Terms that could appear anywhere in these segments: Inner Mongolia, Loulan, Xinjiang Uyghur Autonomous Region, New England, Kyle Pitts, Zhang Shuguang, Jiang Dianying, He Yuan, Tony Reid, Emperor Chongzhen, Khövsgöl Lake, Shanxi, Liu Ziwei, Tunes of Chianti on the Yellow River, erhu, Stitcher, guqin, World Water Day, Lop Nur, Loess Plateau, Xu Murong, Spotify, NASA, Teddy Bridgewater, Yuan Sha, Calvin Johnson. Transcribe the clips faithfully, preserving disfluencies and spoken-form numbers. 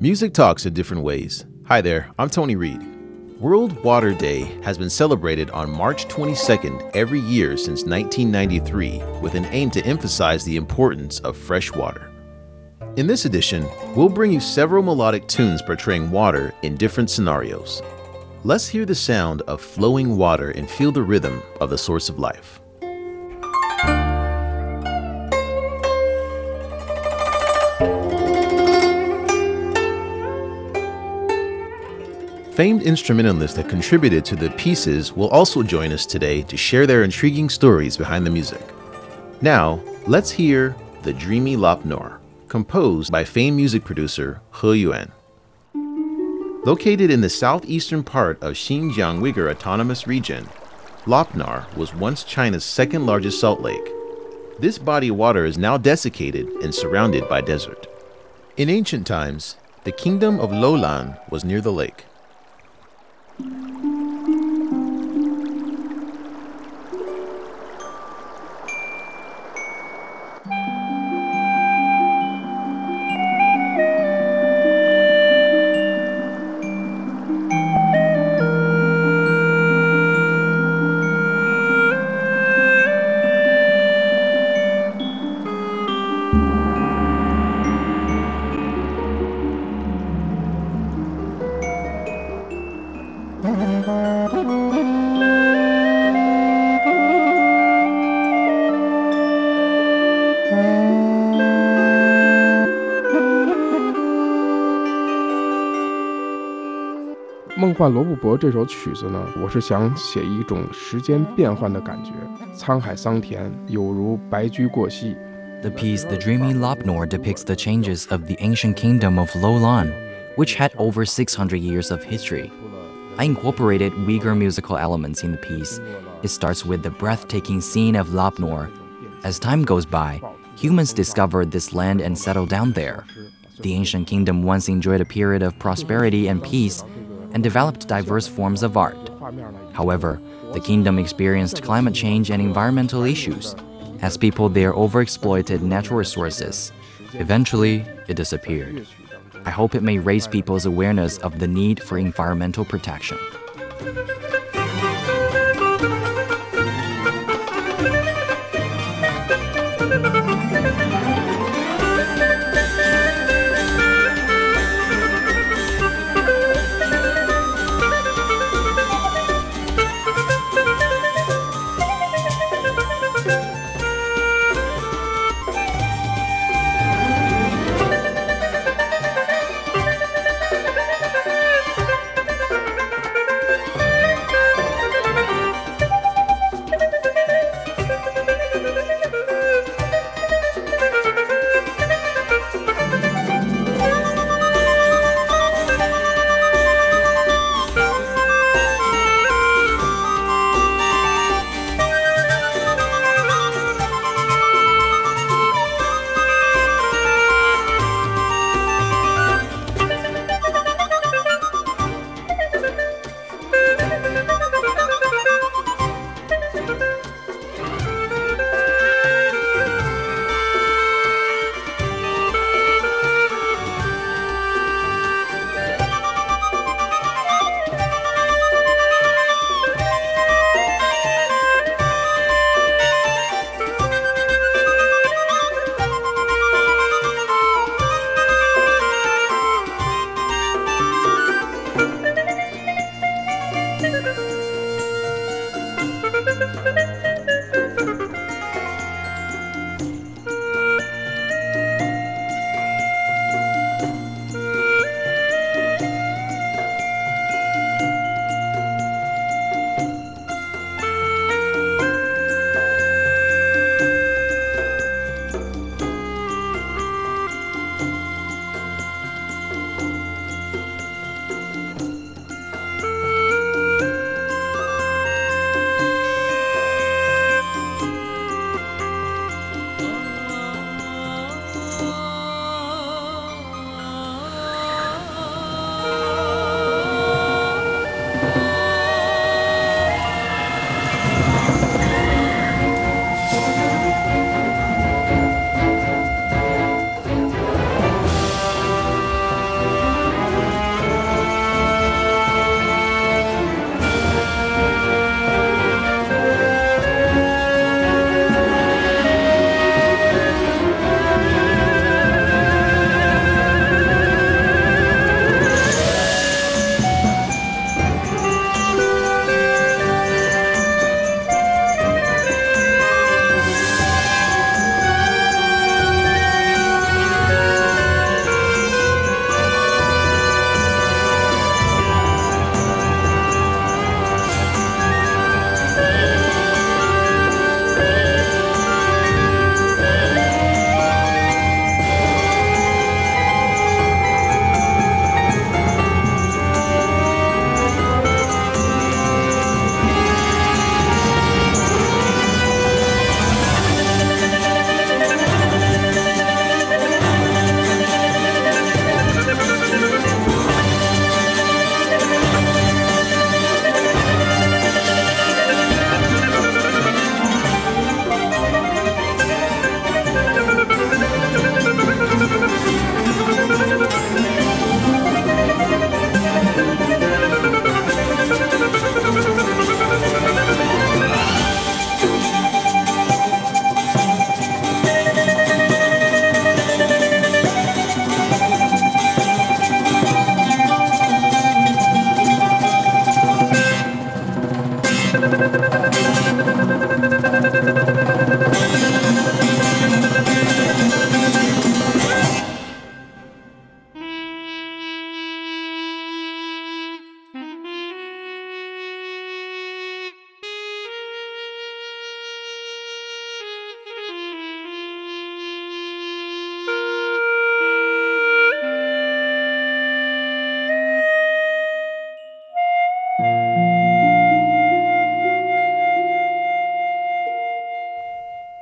Music talks in different ways. Hi there, I'm Tony Reid. World Water Day has been celebrated on March twenty-second every year since nineteen ninety-three with an aim to emphasize the importance of fresh water. In this edition, we'll bring you several melodic tunes portraying water in different scenarios. Let's hear the sound of flowing water and feel the rhythm of the source of life. Famed instrumentalists that contributed to the pieces will also join us today to share their intriguing stories behind the music. Now, let's hear the dreamy Lop Nur, composed by famed music producer He Yuan. Located in the southeastern part of Xinjiang Uyghur Autonomous Region, Lop Nur was once China's second largest salt lake. This body of water is now desiccated and surrounded by desert. In ancient times, the kingdom of Loulan was near the lake.《梦幻罗布泊》这首曲子呢，我是想写一种时间变换的感觉，沧海桑田，有如白驹过隙。The piece, The Dreamy Lop Nur, depicts the changes of the ancient kingdom of Loulan, which had over six hundred years of history. I incorporated Uyghur musical elements in the piece. It starts with the breathtaking scene of Lop Nur. As time goes by, humans discovered this land and settled down there. The ancient kingdom once enjoyed a period of prosperity and peace, and developed diverse forms of art. However, the kingdom experienced climate change and environmental issues, as people there overexploited natural resources. Eventually, it disappeared. I hope it may raise people's awareness of the need for environmental protection.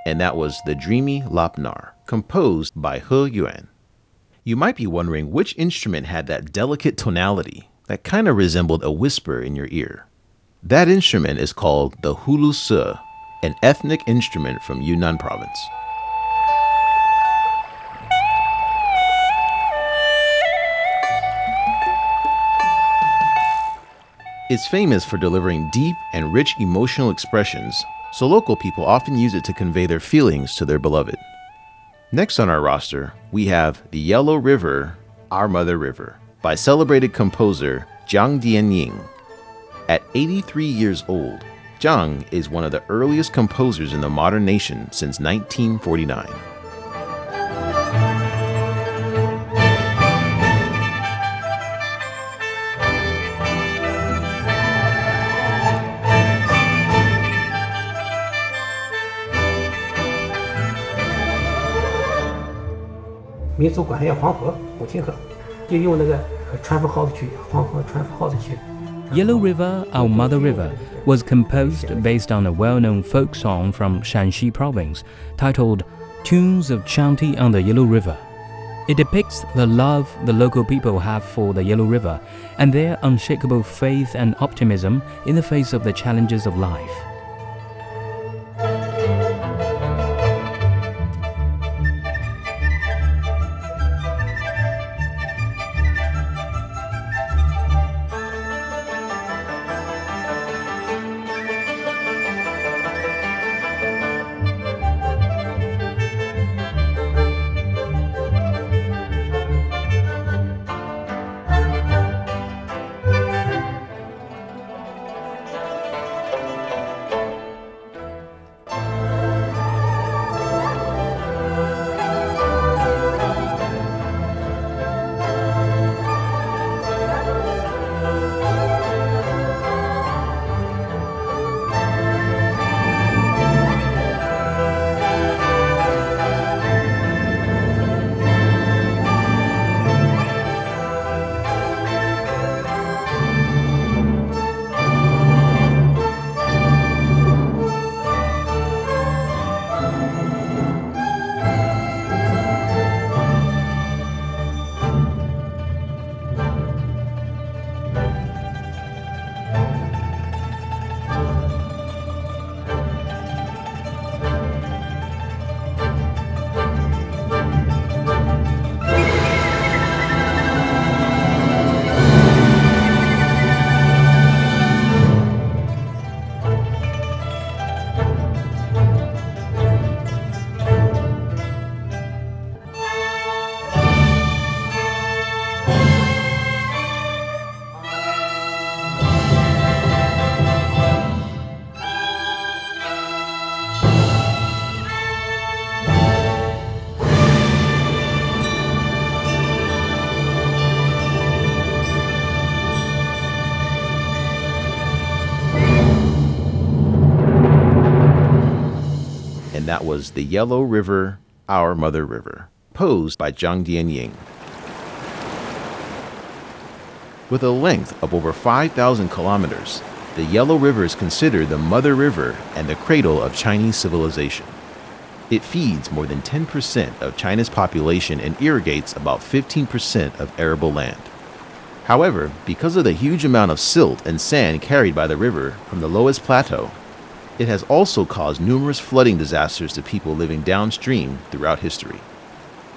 and that was the dreamy Lop Nur, composed by He Yuan. You might be wondering which instrument had that delicate tonality that kind of resembled a whisper in your ear. That instrument is called the hulusi, an ethnic instrument from Yunnan province. It's famous for delivering deep and rich emotional expressions, so local people often use it to convey their feelings to their beloved. Next on our roster, we have The Yellow River, Our Mother River, by celebrated composer Jiang Dianying. At eighty-three years old, Jiang is one of the earliest composers in the modern nation since nineteen forty-nine. Yellow River, Our Mother River, was composed based on a well-known folk song from Shanxi province titled Tunes of Chianti on the Yellow River. It depicts the love the local people have for the Yellow River and their unshakable faith and optimism in the face of the challenges of life. That was The Yellow River, Our Mother River, composed by Jiang Dianying. With a length of over five thousand kilometers, the Yellow River is considered the mother river and the cradle of Chinese civilization. It feeds more than ten percent of China's population and irrigates about fifteen percent of arable land. However, because of the huge amount of silt and sand carried by the river from the Loess Plateau, it has also caused numerous flooding disasters to people living downstream throughout history.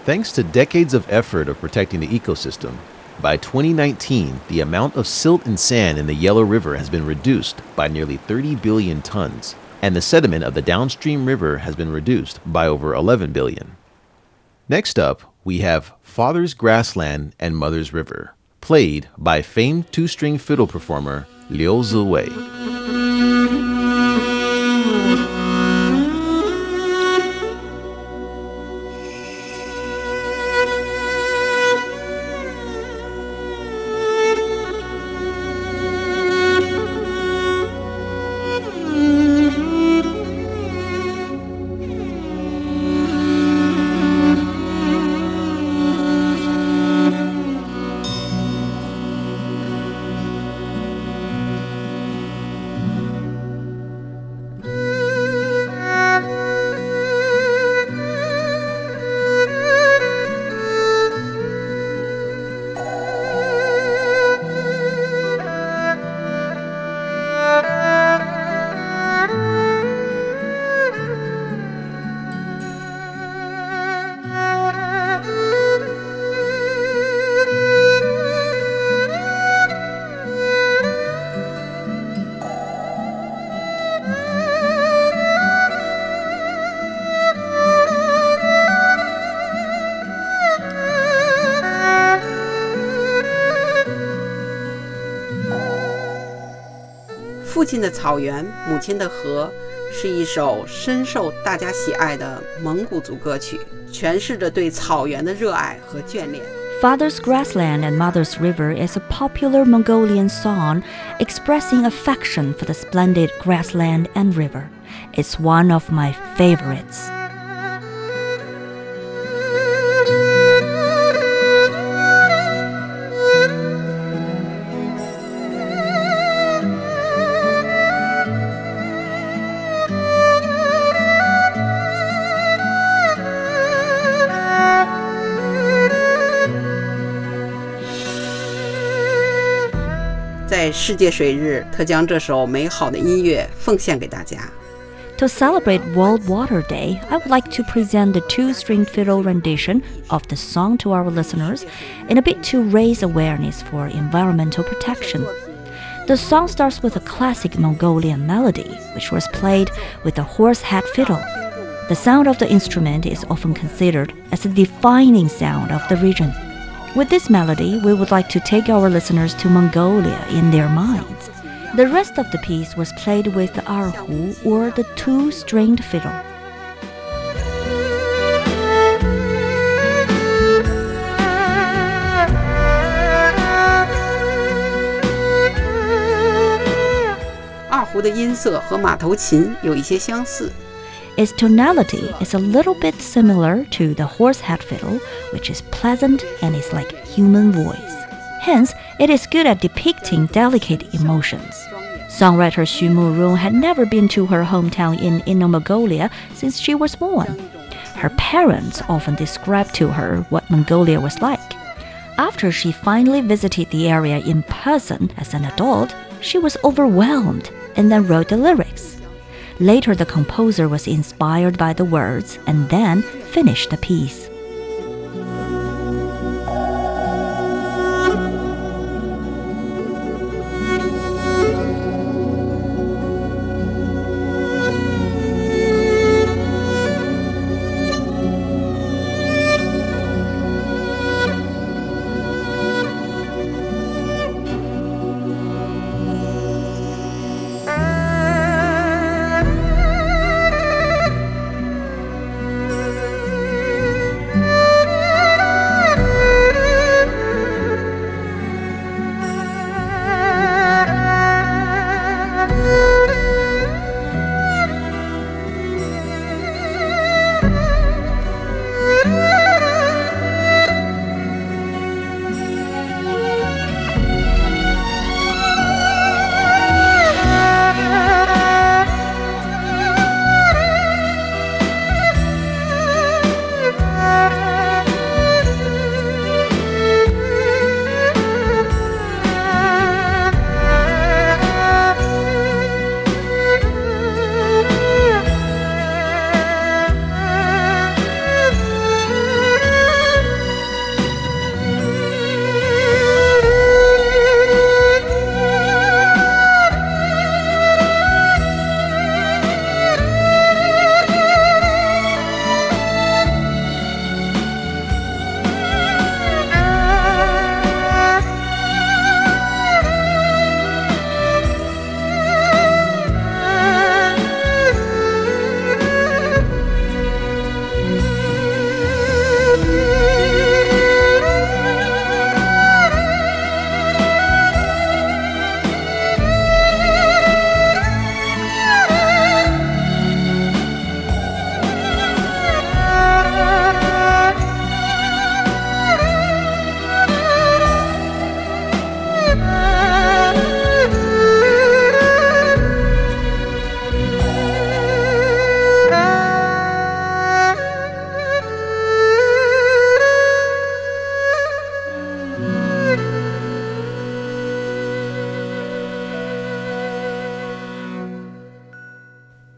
Thanks to decades of effort of protecting the ecosystem, by twenty nineteen, the amount of silt and sand in the Yellow River has been reduced by nearly thirty billion tons, and the sediment of the downstream river has been reduced by over eleven billion. Next up, we have Father's Grassland and Mother's River, played by famed two-string fiddle performer Liu Ziwei. 父亲的草原，母亲的河，是一首深受大家喜爱的蒙古族歌曲，诠释着对草原的热爱和眷恋。 Father's Grassland and Mother's River is a popular Mongolian song expressing affection for the splendid grassland and river. It's one of my favorites. To celebrate World Water Day, I would like to present the two-string fiddle rendition of the song to our listeners in a bid to raise awareness for environmental protection. The song starts with a classic Mongolian melody, which was played with a horse-head fiddle. The sound of the instrument is often considered as the defining sound of the region. With this melody, we would like to take our listeners to Mongolia in their minds. The rest of the piece was played with the erhu, or the two-stringed fiddle. Its tonality is a little bit similar to the horse-head fiddle, which is pleasant and is like human voice. Hence, it is good at depicting delicate emotions. Songwriter Xu Murong had never been to her hometown in Inner Mongolia since she was born. Her parents often described to her what Mongolia was like. After she finally visited the area in person as an adult, she was overwhelmed and then wrote the lyrics. Later, the composer was inspired by the words and then finished the piece.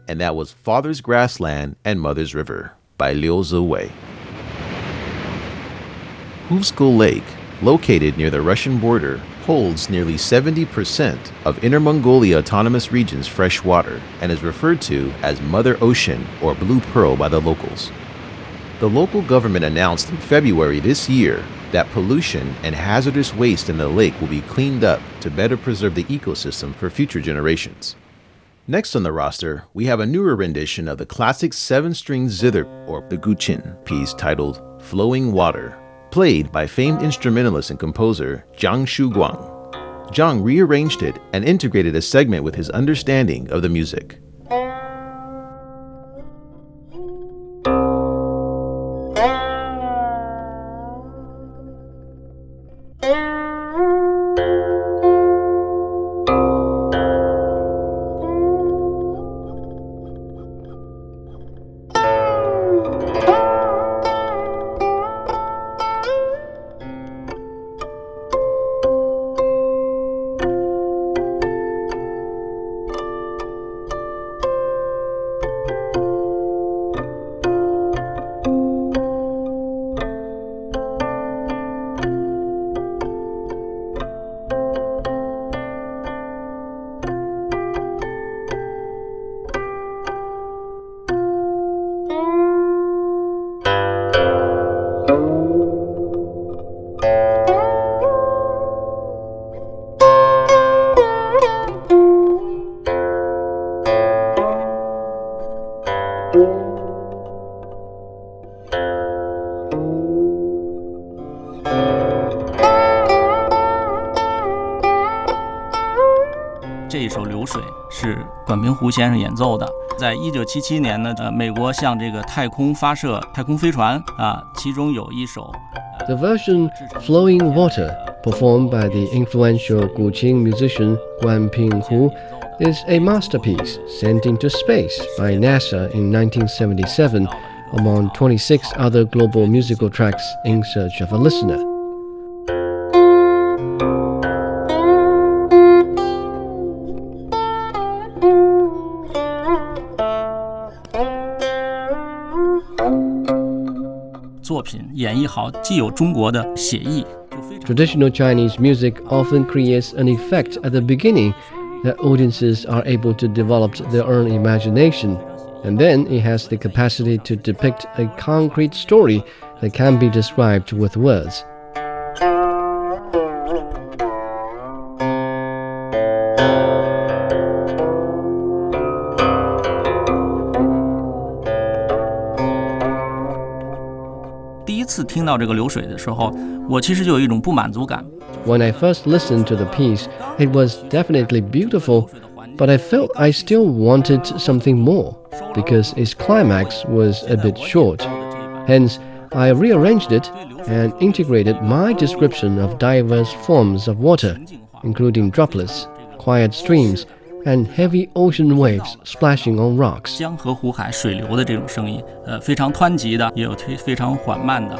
And that was Father's Grassland and Mother's River by Liu Ziwei. Khövsgöl Lake, located near the Russian border, holds nearly seventy percent of Inner Mongolia Autonomous Region's fresh water and is referred to as Mother Ocean or Blue Pearl by the locals. The local government announced in February this year that pollution and hazardous waste in the lake will be cleaned up to better preserve the ecosystem for future generations. Next on the roster, we have a newer rendition of the classic seven-string zither, or the guqin, piece titled Flowing Water, played by famed instrumentalist and composer Zhang Shuguang. Zhang rearranged it and integrated a segment with his understanding of the music.胡先生演奏的，在一九七七年呢，呃，美国向这个太空发射太空飞船啊，其中有一首。The version "Flowing Water" performed by the influential Guqin musician Guan Pinghu is a masterpiece sent into space by NASA in nineteen seventy-seven, among twenty-six other global musical tracks in search of a listener. Traditional Chinese music often creates an effect at the beginning that audiences are able to develop their own imagination, and then it has the capacity to depict a concrete story that can be described with words. When I first listened to the piece, it was definitely beautiful, but I felt I still wanted something more, because its climax was a bit short. Hence, I rearranged it and integrated my description of diverse forms of water, including droplets, quiet streams, and heavy ocean waves splashing on rocks. 江河湖海水流的这种声音，呃，非常湍急的，也有非常缓慢的。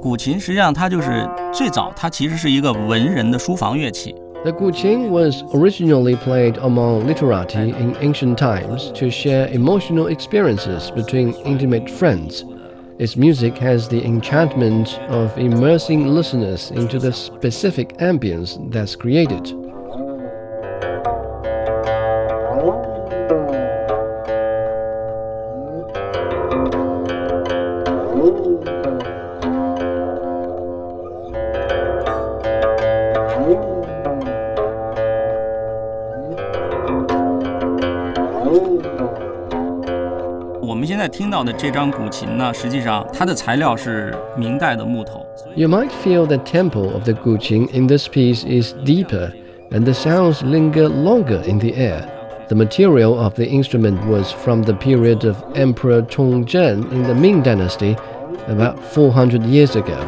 古琴实际上它就是最早，它其实是一个文人的书房乐器。The guqin was originally played among literati in ancient times to share emotional experiences between intimate friends. Its music has the enchantment of immersing listeners into the specific ambience that's created. 听到的这张古琴呢，实际上它的材料是明代的木头。You might feel the tempo of the guqin in this piece is deeper, and the sounds linger longer in the air. The material of the instrument was from the period of Emperor Chongzhen in the Ming Dynasty, about four hundred years ago.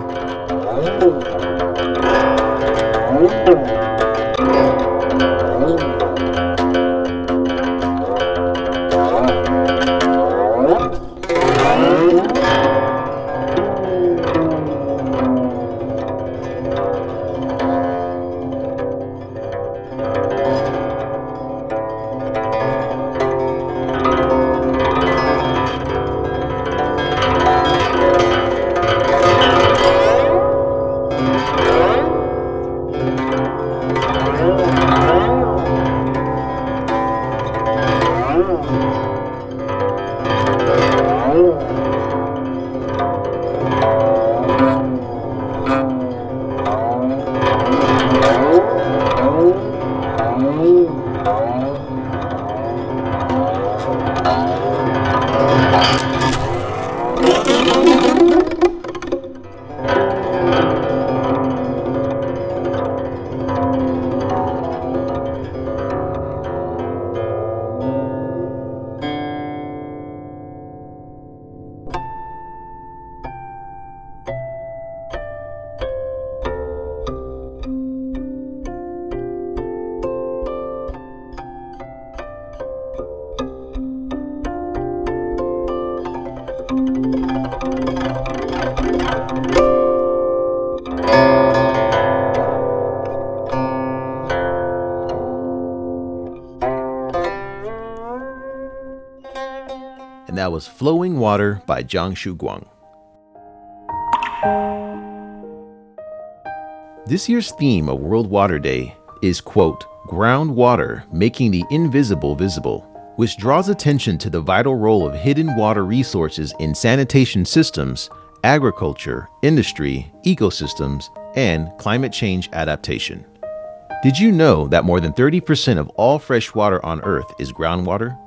And that was Flowing Water by Zhang Shuguang. This year's theme of World Water Day is, quote, groundwater making the invisible visible, which draws attention to the vital role of hidden water resources in sanitation systems, agriculture, industry, ecosystems, and climate change adaptation. Did you know that more than thirty percent of all fresh water on Earth is groundwater?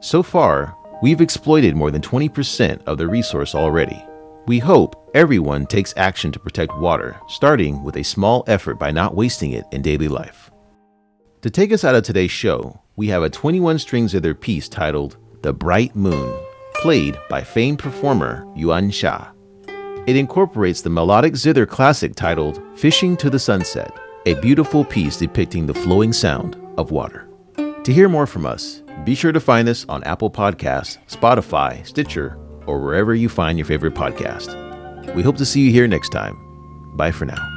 So far, we've exploited more than twenty percent of the resource already. We hope everyone takes action to protect water, starting with a small effort by not wasting it in daily life. To take us out of today's show, we have a twenty-one strings zither piece titled The Bright Moon, played by famed performer Yuan Sha. It incorporates the melodic zither classic titled Fishing to the Sunset, a beautiful piece depicting the flowing sound of water. To hear more from us, be sure to find us on Apple Podcasts, Spotify, Stitcher, or wherever you find your favorite podcast. We hope to see you here next time. Bye for now.